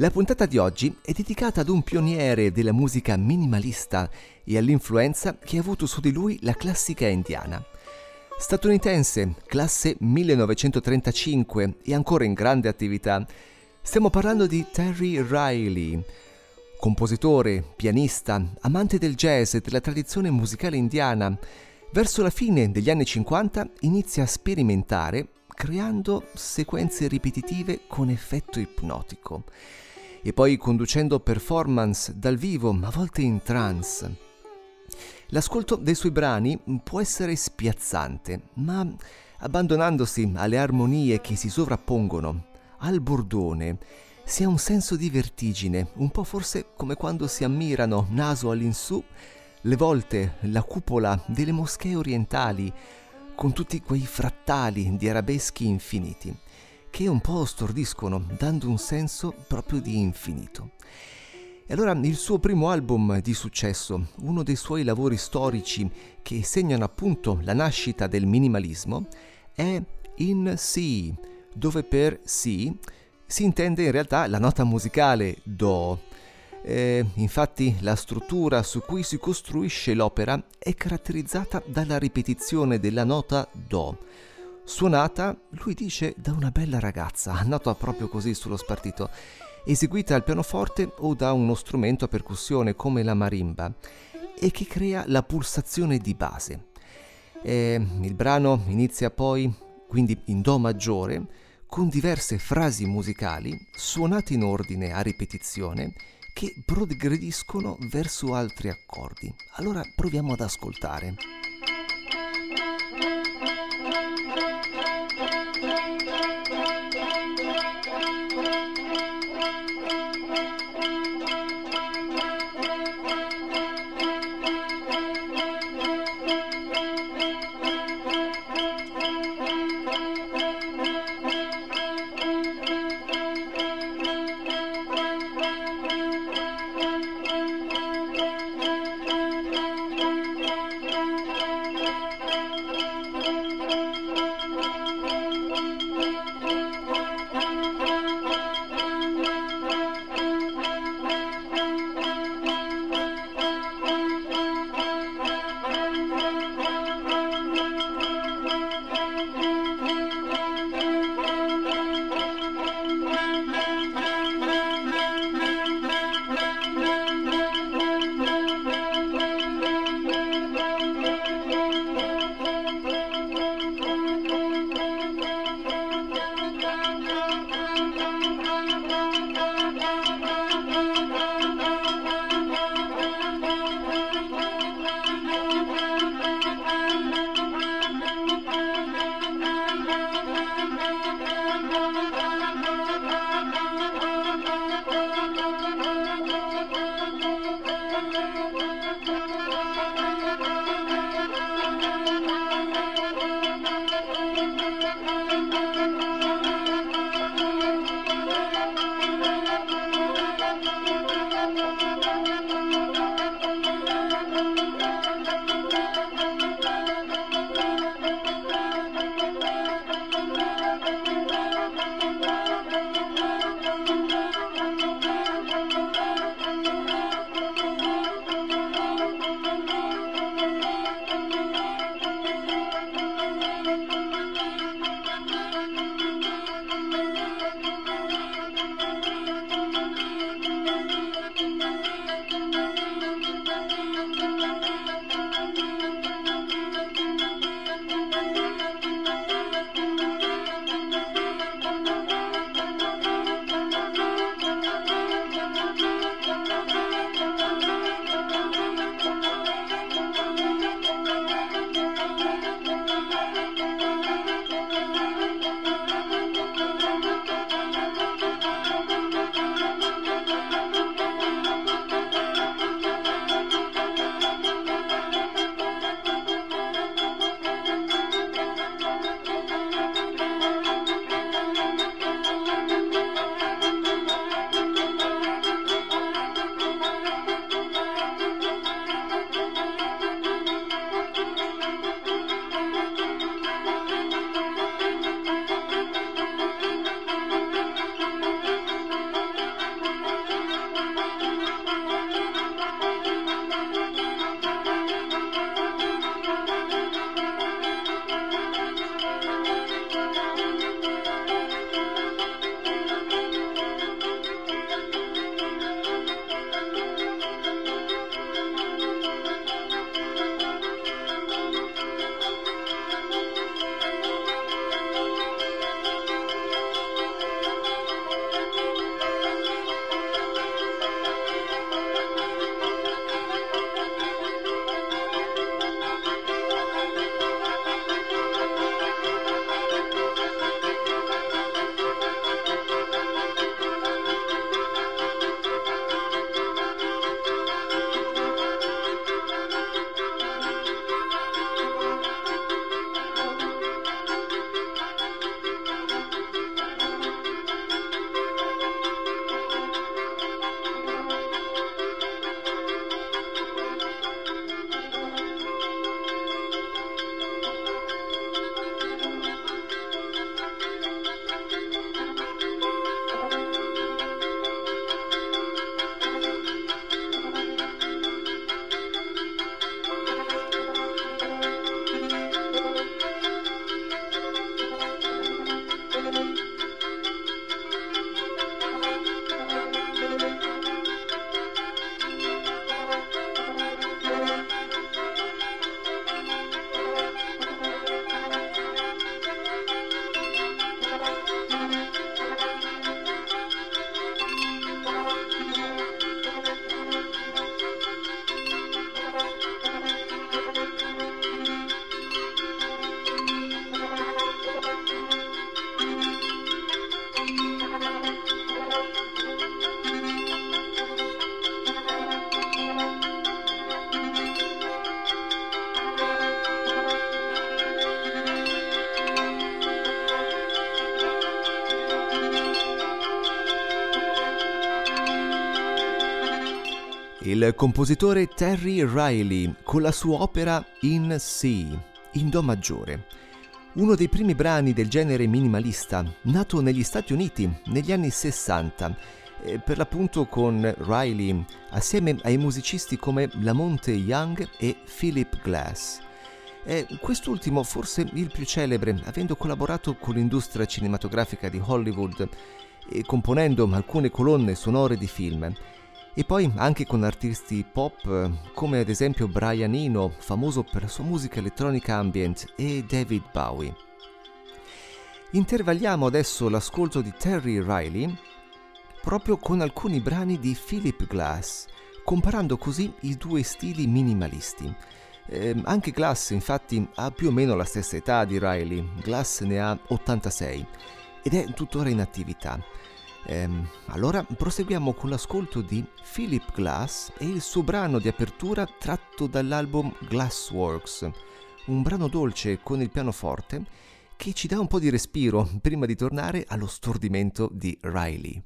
La puntata di oggi è dedicata ad un pioniere della musica minimalista e all'influenza che ha avuto su di lui la classica indiana. Statunitense, classe 1935 e ancora in grande attività, stiamo parlando di Terry Riley, compositore, pianista, amante del jazz e della tradizione musicale indiana. Verso la fine degli anni 50 inizia a sperimentare creando sequenze ripetitive con effetto ipnotico e poi conducendo performance dal vivo, a volte in trance. L'ascolto dei suoi brani può essere spiazzante, ma abbandonandosi alle armonie che si sovrappongono, al bordone, si ha un senso di vertigine, un po' forse come quando si ammirano, naso all'insù, le volte, la cupola delle moschee orientali, con tutti quei frattali di arabeschi infiniti, che un po' stordiscono, dando un senso proprio di infinito. E allora il suo primo album di successo, uno dei suoi lavori storici che segnano appunto la nascita del minimalismo, è In Si, dove per Si si intende in realtà la nota musicale Do. Infatti la struttura su cui si costruisce l'opera è caratterizzata dalla ripetizione della nota Do, suonata, lui dice, da una bella ragazza, nota proprio così sullo spartito, eseguita al pianoforte o da uno strumento a percussione come la marimba, e che crea la pulsazione di base. Il brano inizia poi, quindi in Do maggiore, con diverse frasi musicali suonate in ordine a ripetizione che progrediscono verso altri accordi. Allora proviamo ad ascoltare. Il compositore Terry Riley con la sua opera In Si, in Do maggiore, uno dei primi brani del genere minimalista, nato negli Stati Uniti negli anni 60, per l'appunto con Riley assieme ai musicisti come La Monte Young e Philip Glass. E quest'ultimo forse il più celebre, avendo collaborato con l'industria cinematografica di Hollywood e componendo alcune colonne sonore di film, e poi anche con artisti pop come ad esempio Brian Eno, famoso per la sua musica elettronica ambient, e David Bowie. Intervalliamo adesso l'ascolto di Terry Riley proprio con alcuni brani di Philip Glass, comparando così i due stili minimalisti. Anche Glass infatti ha più o meno la stessa età di Riley, Glass ne ha 86 ed è tuttora in attività. Allora proseguiamo con l'ascolto di Philip Glass e il suo brano di apertura tratto dall'album Glassworks, un brano dolce con il pianoforte che ci dà un po' di respiro prima di tornare allo stordimento di Riley.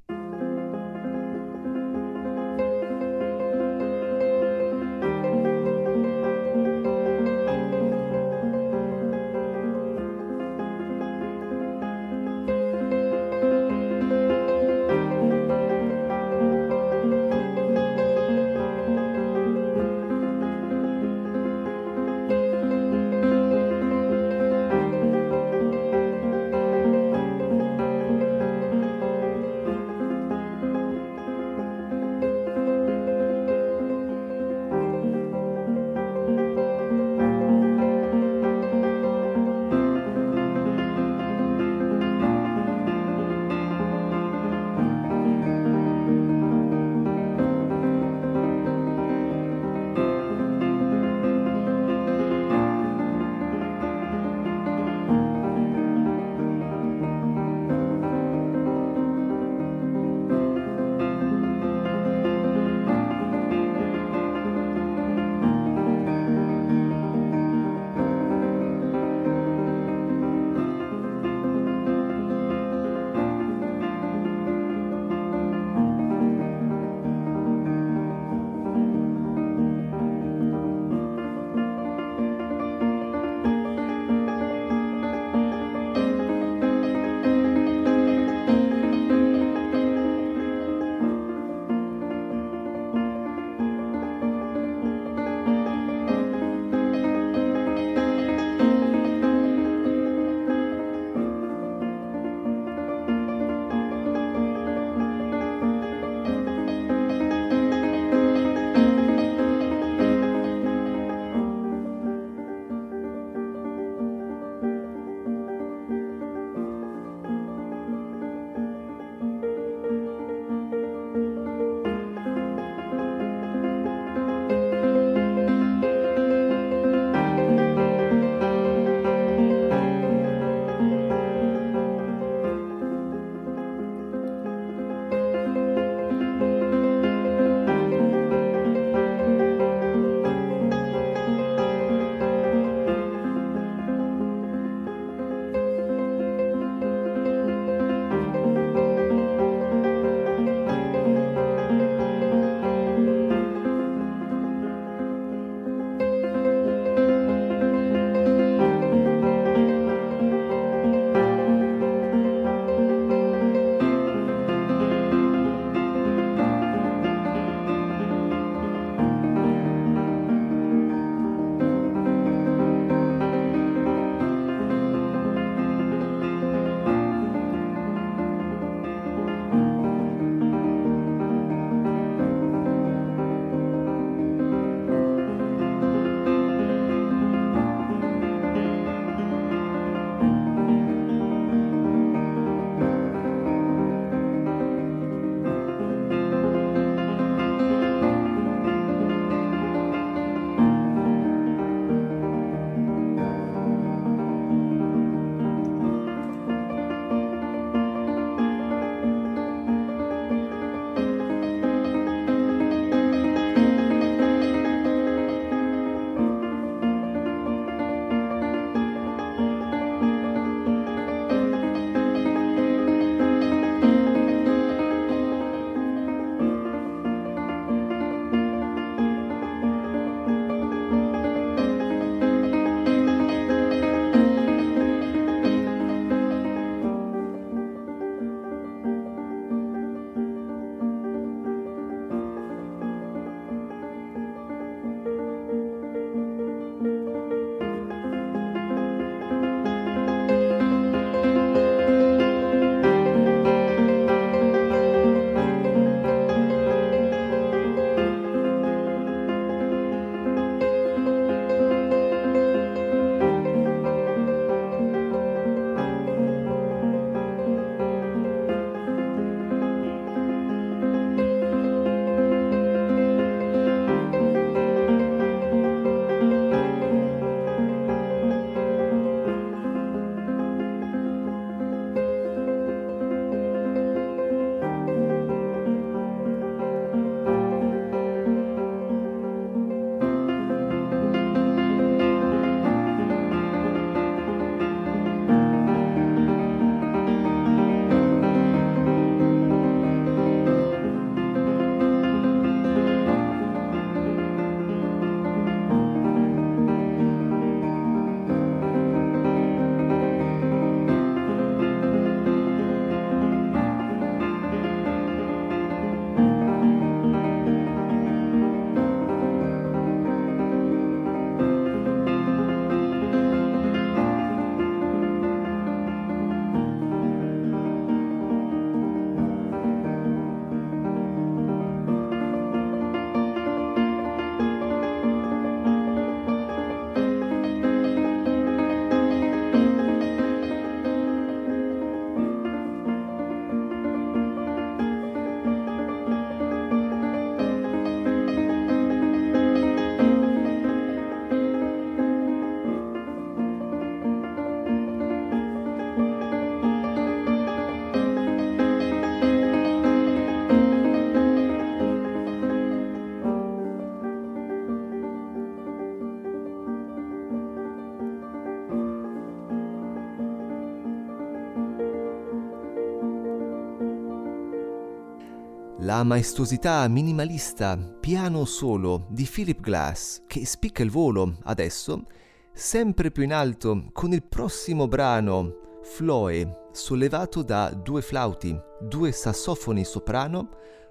La maestosità minimalista, piano solo, di Philip Glass, che spicca il volo adesso, sempre più in alto con il prossimo brano, Floe, sollevato da due flauti, due sassofoni soprano,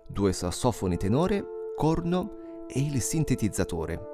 due sassofoni tenore, corno e il sintetizzatore.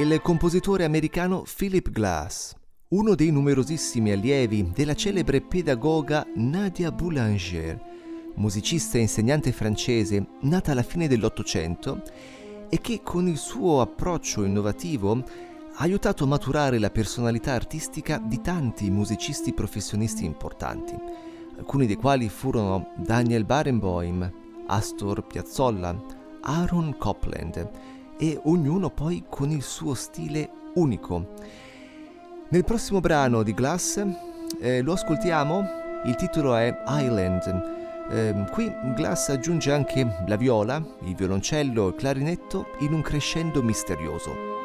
e il compositore americano Philip Glass, uno dei numerosissimi allievi della celebre pedagoga Nadia Boulanger, musicista e insegnante francese nata alla fine dell'Ottocento e che con il suo approccio innovativo ha aiutato a maturare la personalità artistica di tanti musicisti professionisti importanti, alcuni dei quali furono Daniel Barenboim, Astor Piazzolla, Aaron Copland, e ognuno poi con il suo stile unico. Nel prossimo brano di Glass lo ascoltiamo, il titolo è Island. Qui Glass aggiunge anche la viola, il violoncello e il clarinetto in un crescendo misterioso.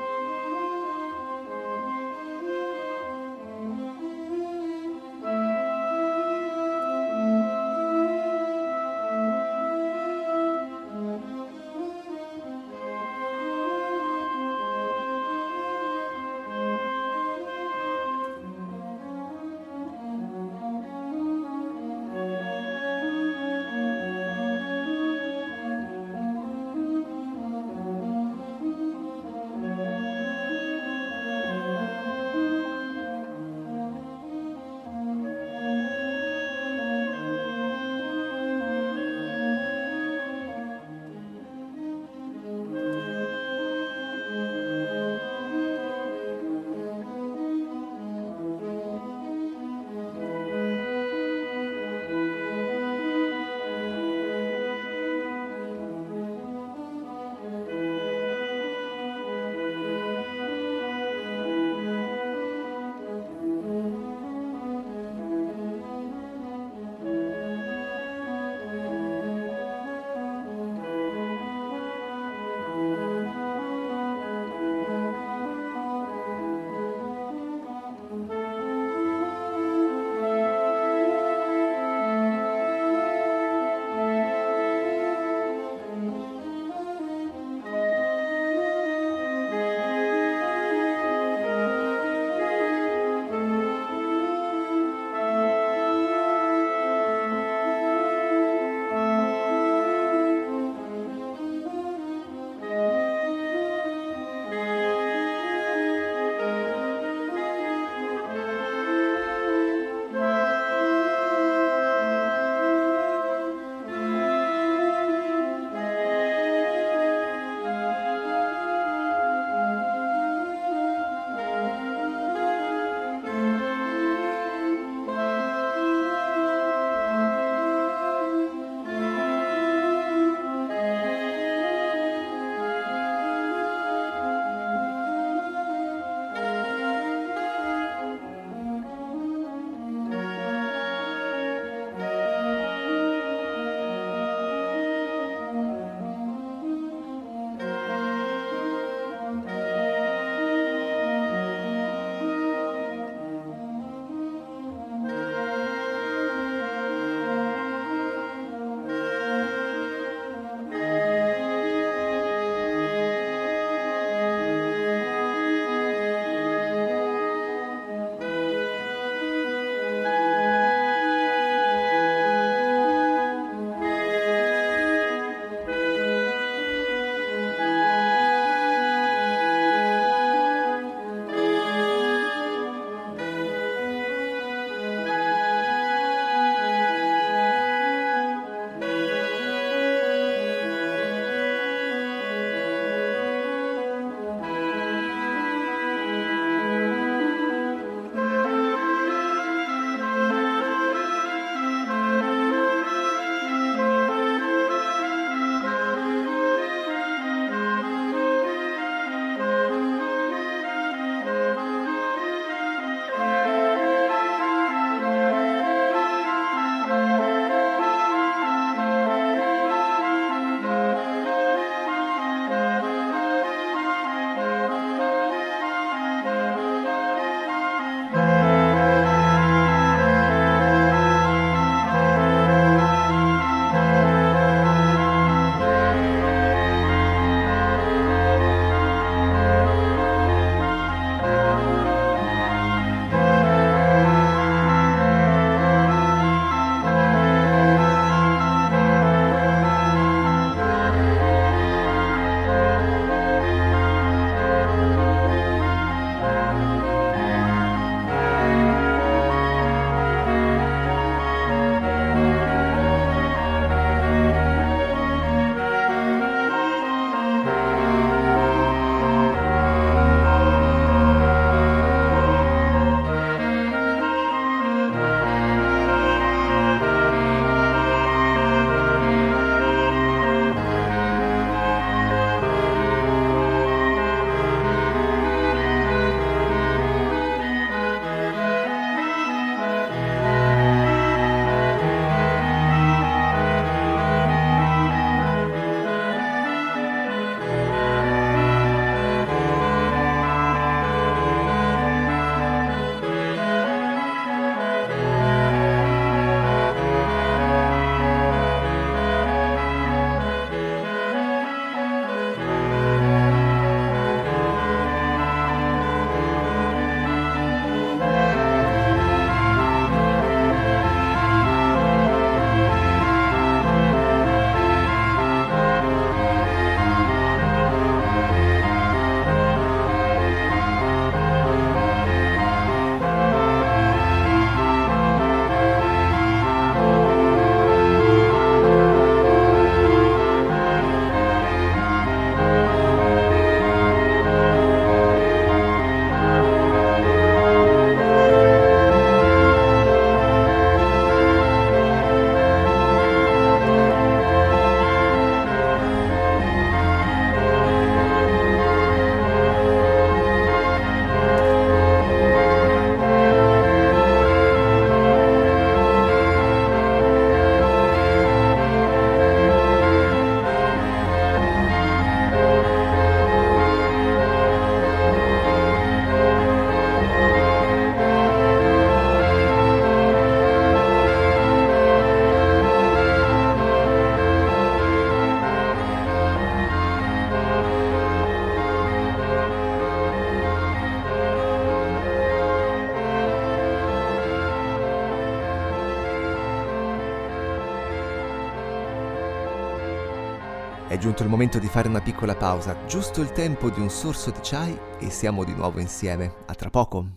È giunto il momento di fare una piccola pausa, giusto il tempo di un sorso di chai e siamo di nuovo insieme. A tra poco!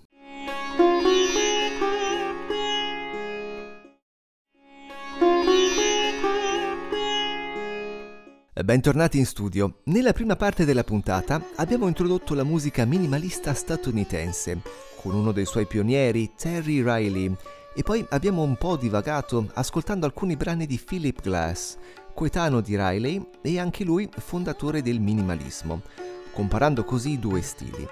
Bentornati in studio. Nella prima parte della puntata abbiamo introdotto la musica minimalista statunitense con uno dei suoi pionieri, Terry Riley, e poi abbiamo un po' divagato ascoltando alcuni brani di Philip Glass, coetaneo di Riley e anche lui fondatore del minimalismo, comparando così i due stili.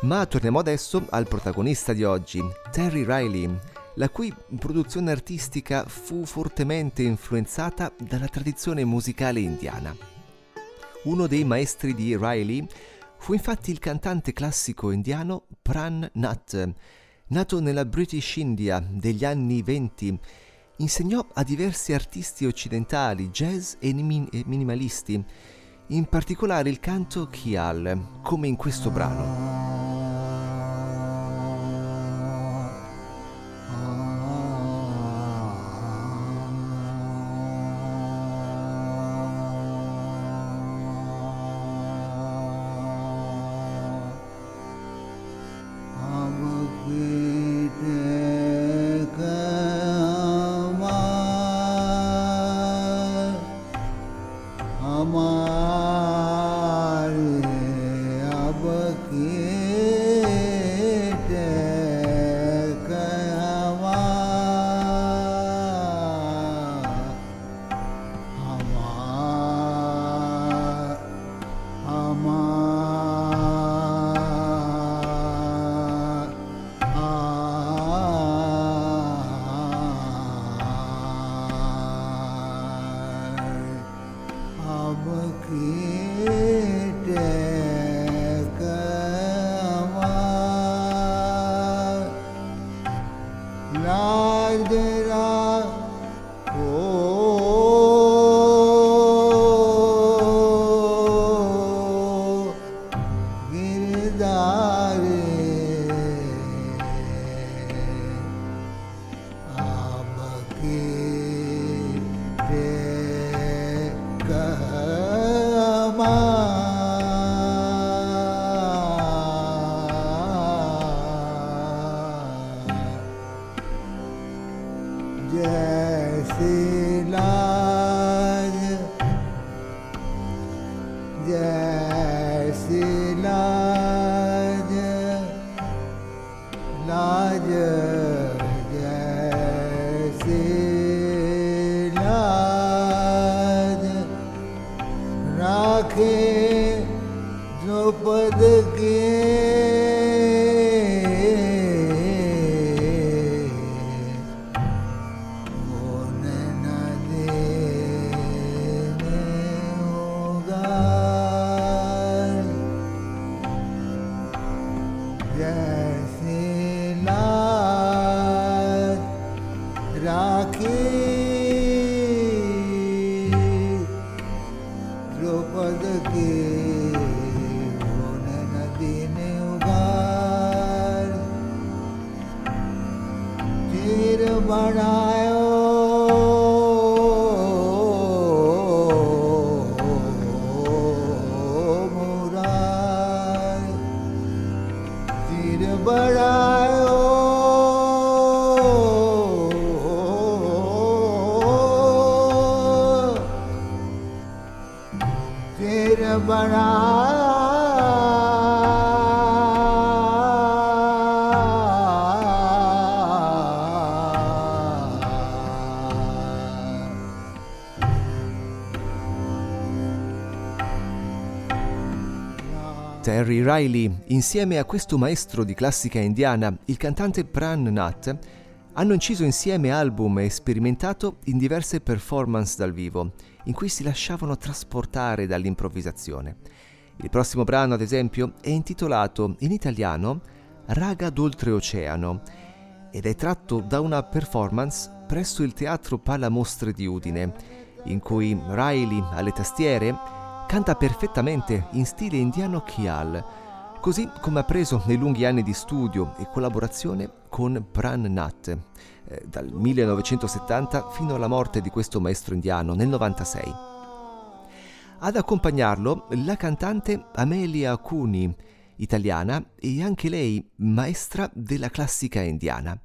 Ma torniamo adesso al protagonista di oggi, Terry Riley, la cui produzione artistica fu fortemente influenzata dalla tradizione musicale indiana. Uno dei maestri di Riley fu infatti il cantante classico indiano Pran Nath, nato nella British India degli anni 20, insegnò a diversi artisti occidentali, jazz e minimalisti, in particolare il canto Khyal, come in questo brano. Terry Riley, insieme a questo maestro di classica indiana, il cantante Pran Nath, hanno inciso insieme album e sperimentato in diverse performance dal vivo, in cui si lasciavano trasportare dall'improvvisazione. Il prossimo brano, ad esempio, è intitolato in italiano Raga d'oltreoceano ed è tratto da una performance presso il Teatro Palamostre di Udine, in cui Riley alle tastiere canta perfettamente in stile indiano Khyal, così come ha preso nei lunghi anni di studio e collaborazione con Pran Nath, dal 1970 fino alla morte di questo maestro indiano nel 1996. Ad accompagnarlo la cantante Amelia Cuni, italiana e anche lei maestra della classica indiana,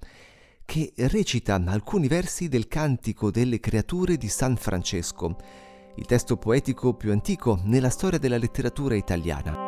che recita alcuni versi del Cantico delle Creature di San Francesco, il testo poetico più antico nella storia della letteratura italiana.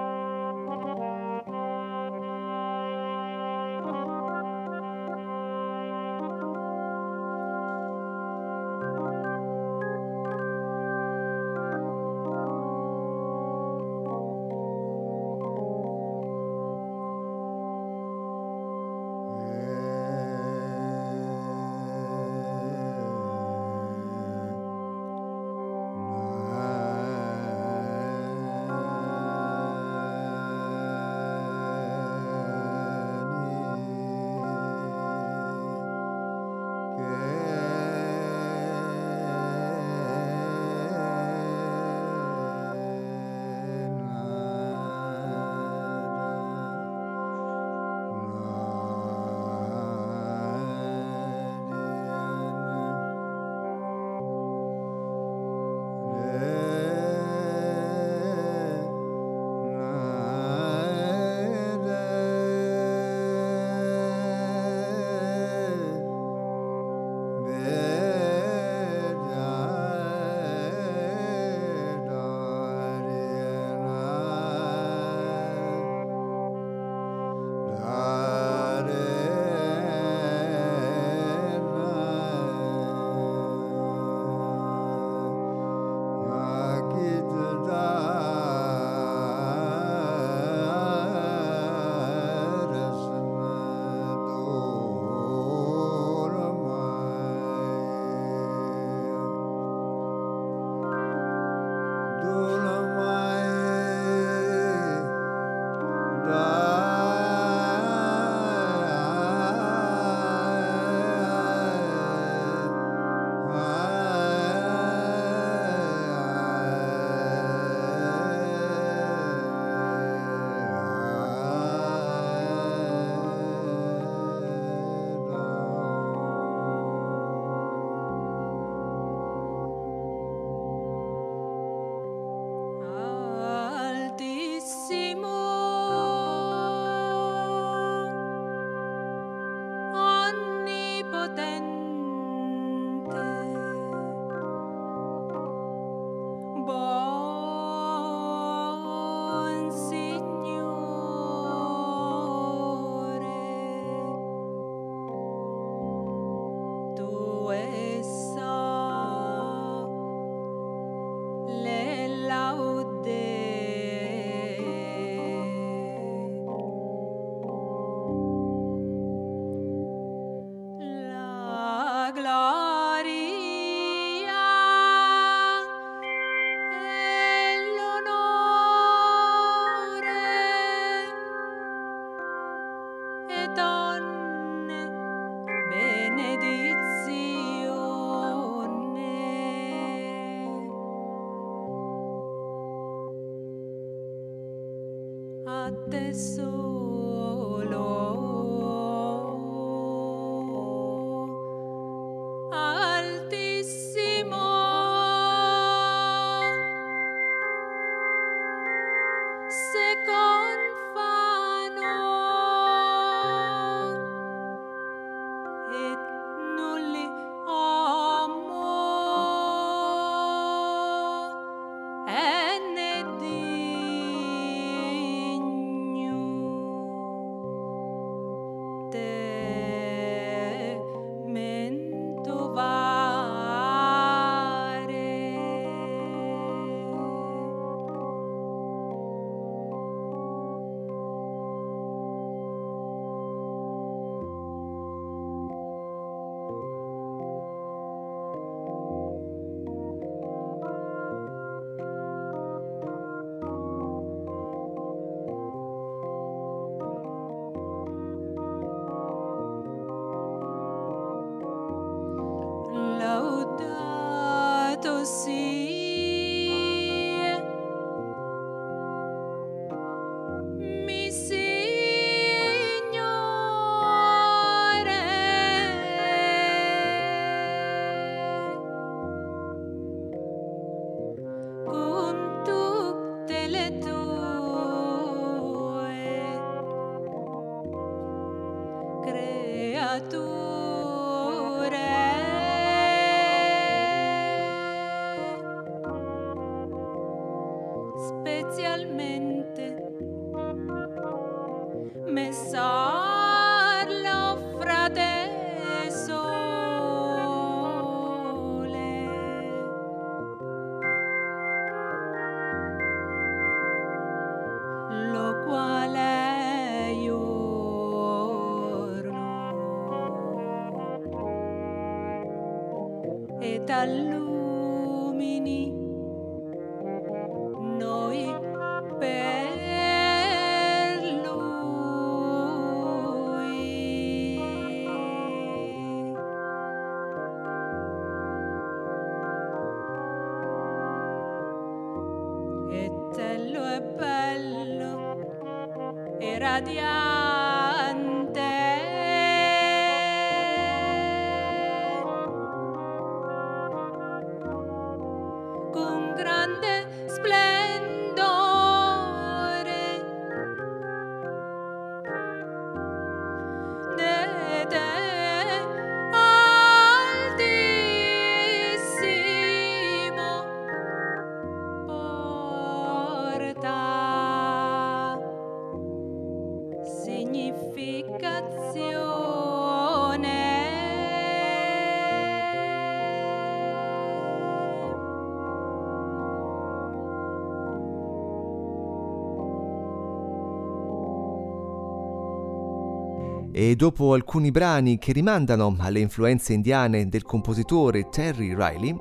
E dopo alcuni brani che rimandano alle influenze indiane del compositore Terry Riley,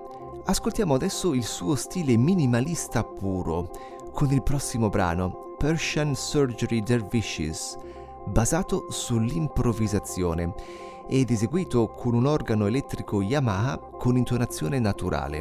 ascoltiamo adesso il suo stile minimalista puro con il prossimo brano, Persian Surgery Dervishes, basato sull'improvvisazione ed eseguito con un organo elettrico Yamaha con intonazione naturale.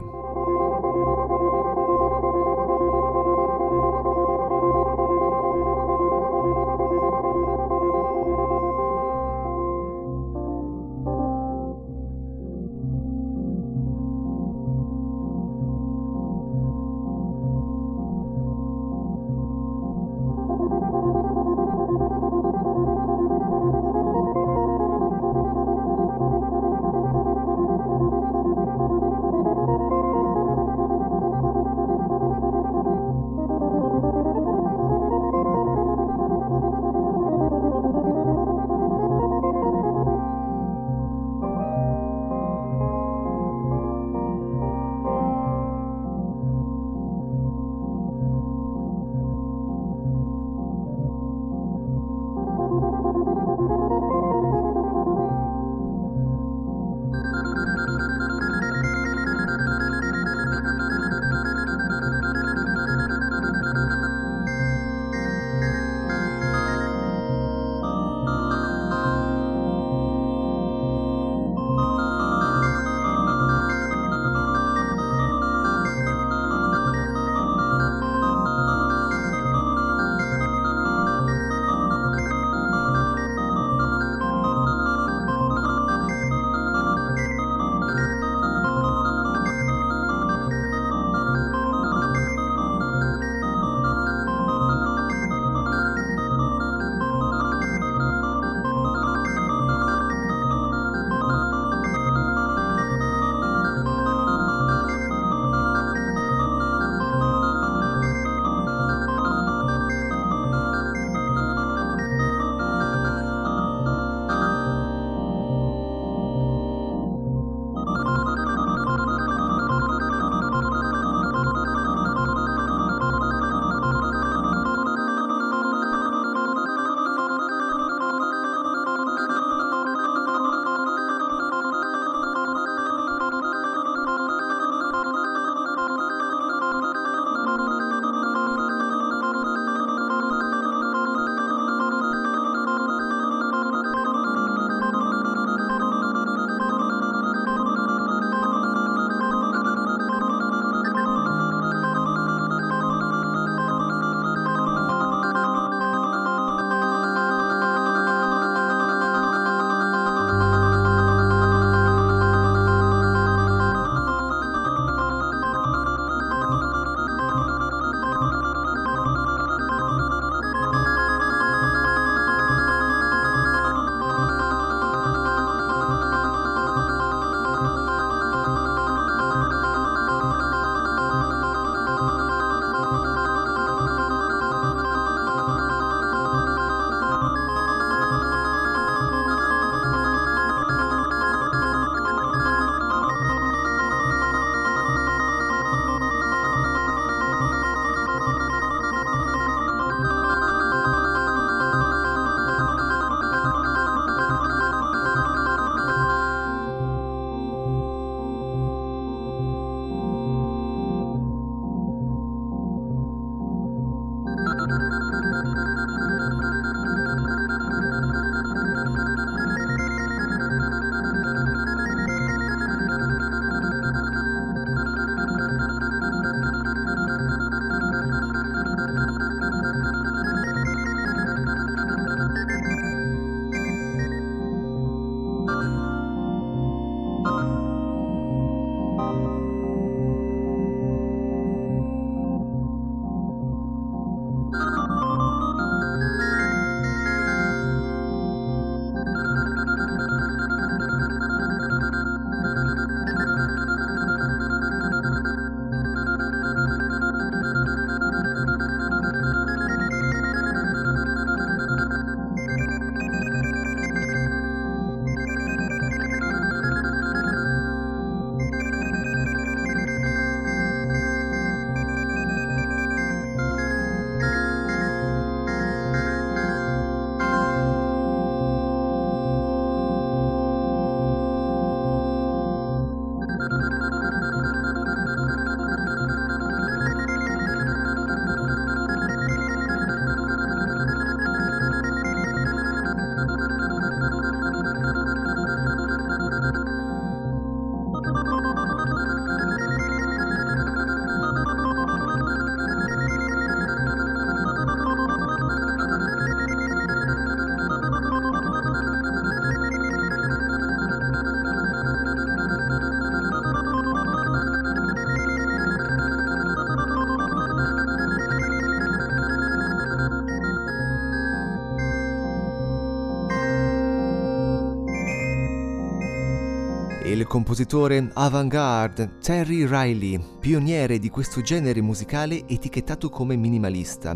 il compositore avant-garde Terry Riley, pioniere di questo genere musicale etichettato come minimalista,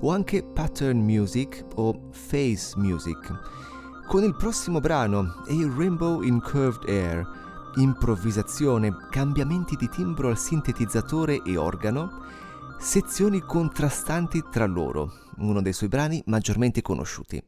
o anche pattern music o phase music, con il prossimo brano A Rainbow in Curved Air, improvvisazione, cambiamenti di timbro al sintetizzatore e organo, sezioni contrastanti tra loro, uno dei suoi brani maggiormente conosciuti.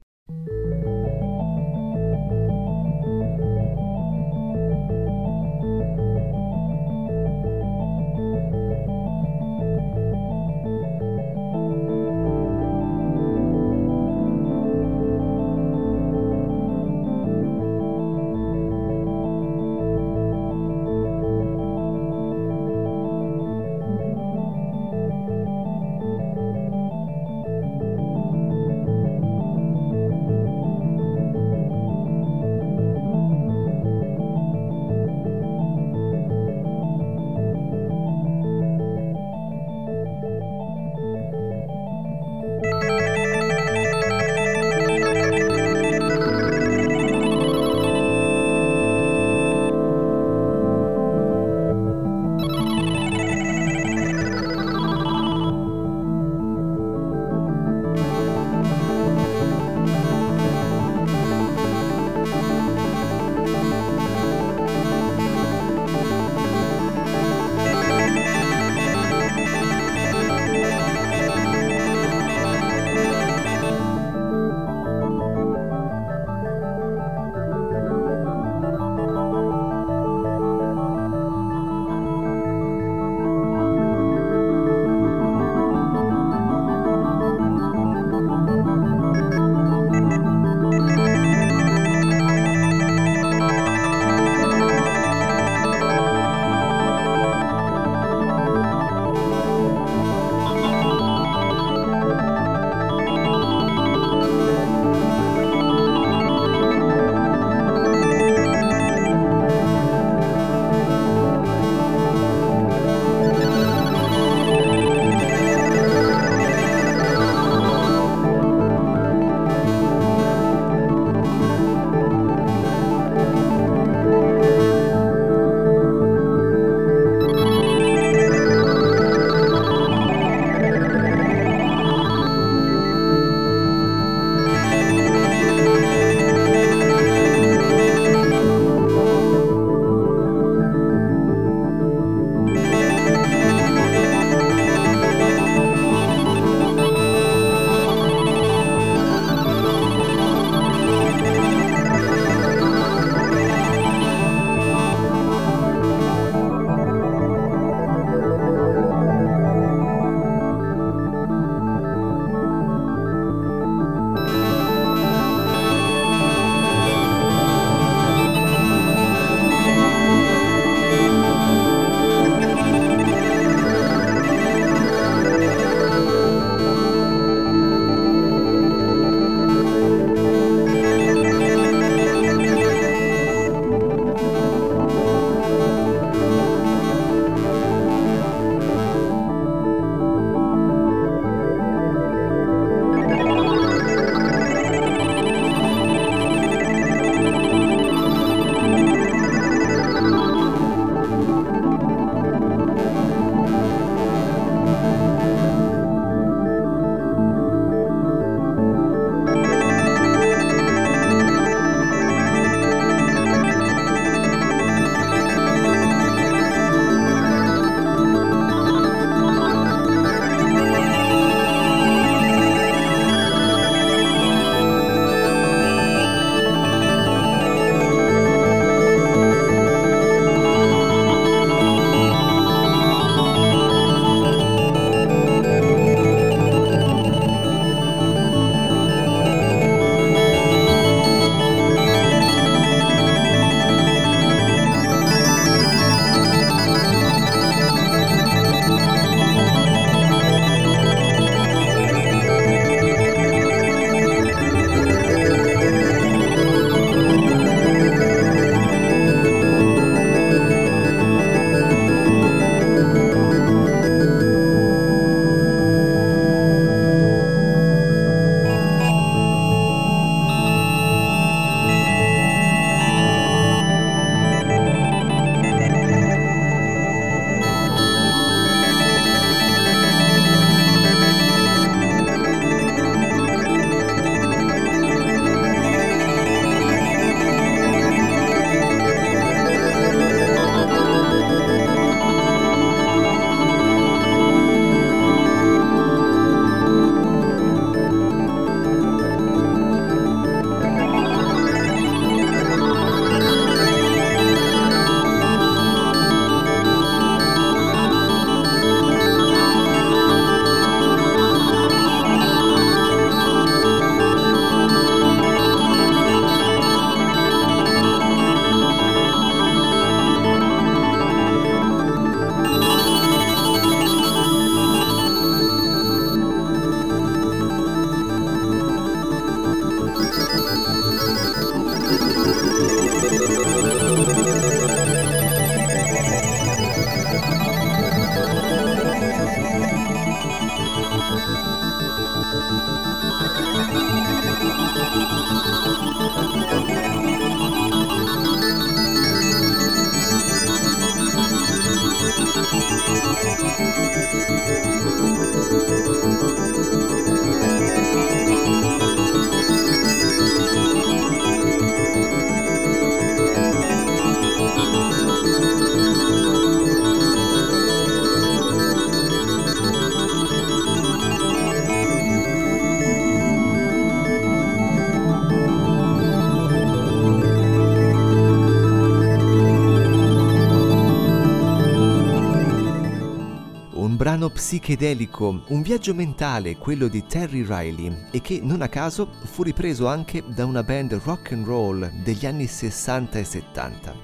psichedelico, un viaggio mentale, quello di Terry Riley, e che non a caso fu ripreso anche da una band rock and roll degli anni 60 e 70,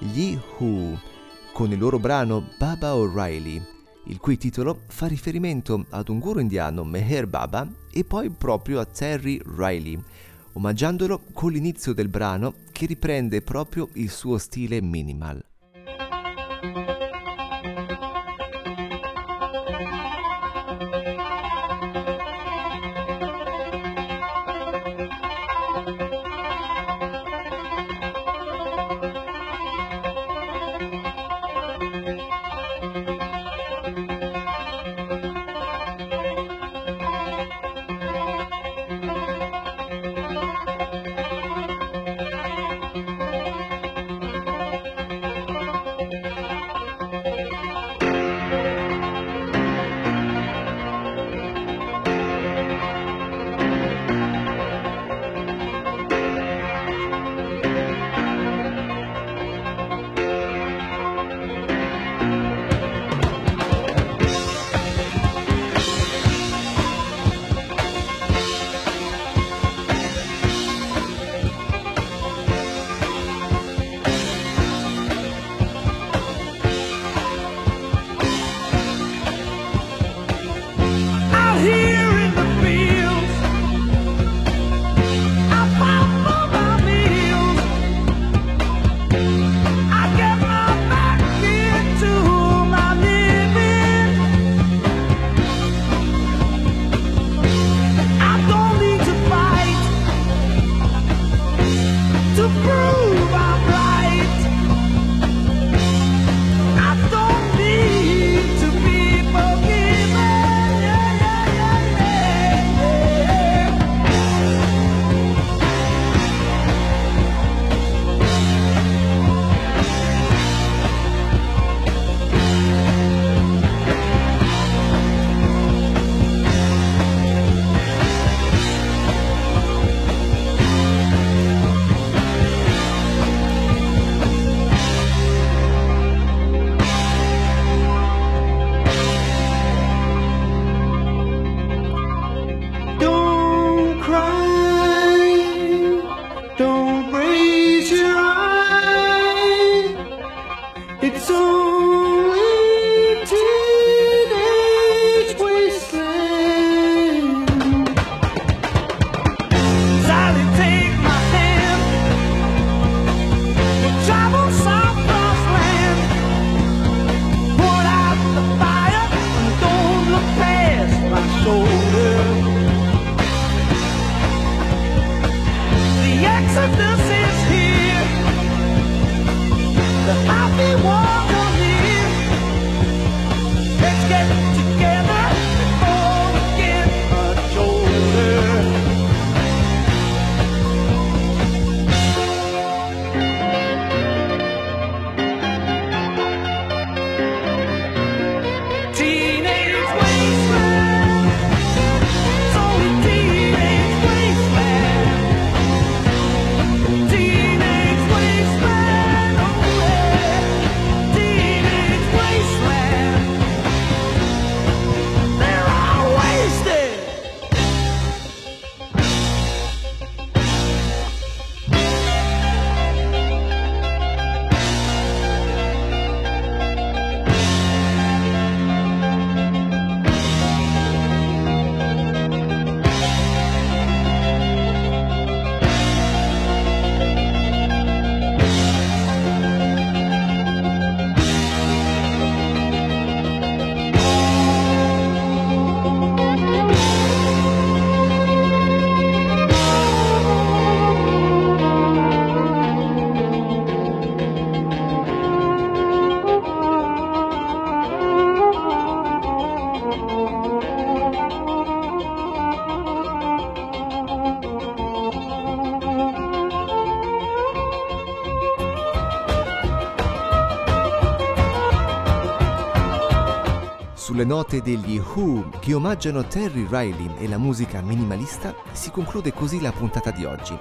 gli Who, con il loro brano Baba O'Reilly, il cui titolo fa riferimento ad un guru indiano, Meher Baba, e poi proprio a Terry Riley, omaggiandolo con l'inizio del brano che riprende proprio il suo stile minimal. Sulle note degli Who, che omaggiano Terry Riley e la musica minimalista, si conclude così la puntata di oggi.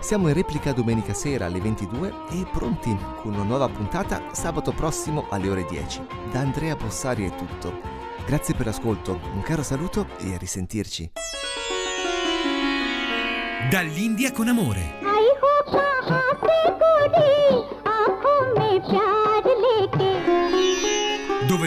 Siamo in replica domenica sera alle 22 e pronti con una nuova puntata sabato prossimo alle ore 10. Da Andrea Bossari è tutto. Grazie per l'ascolto, un caro saluto e a risentirci. Dall'India con amore. Dove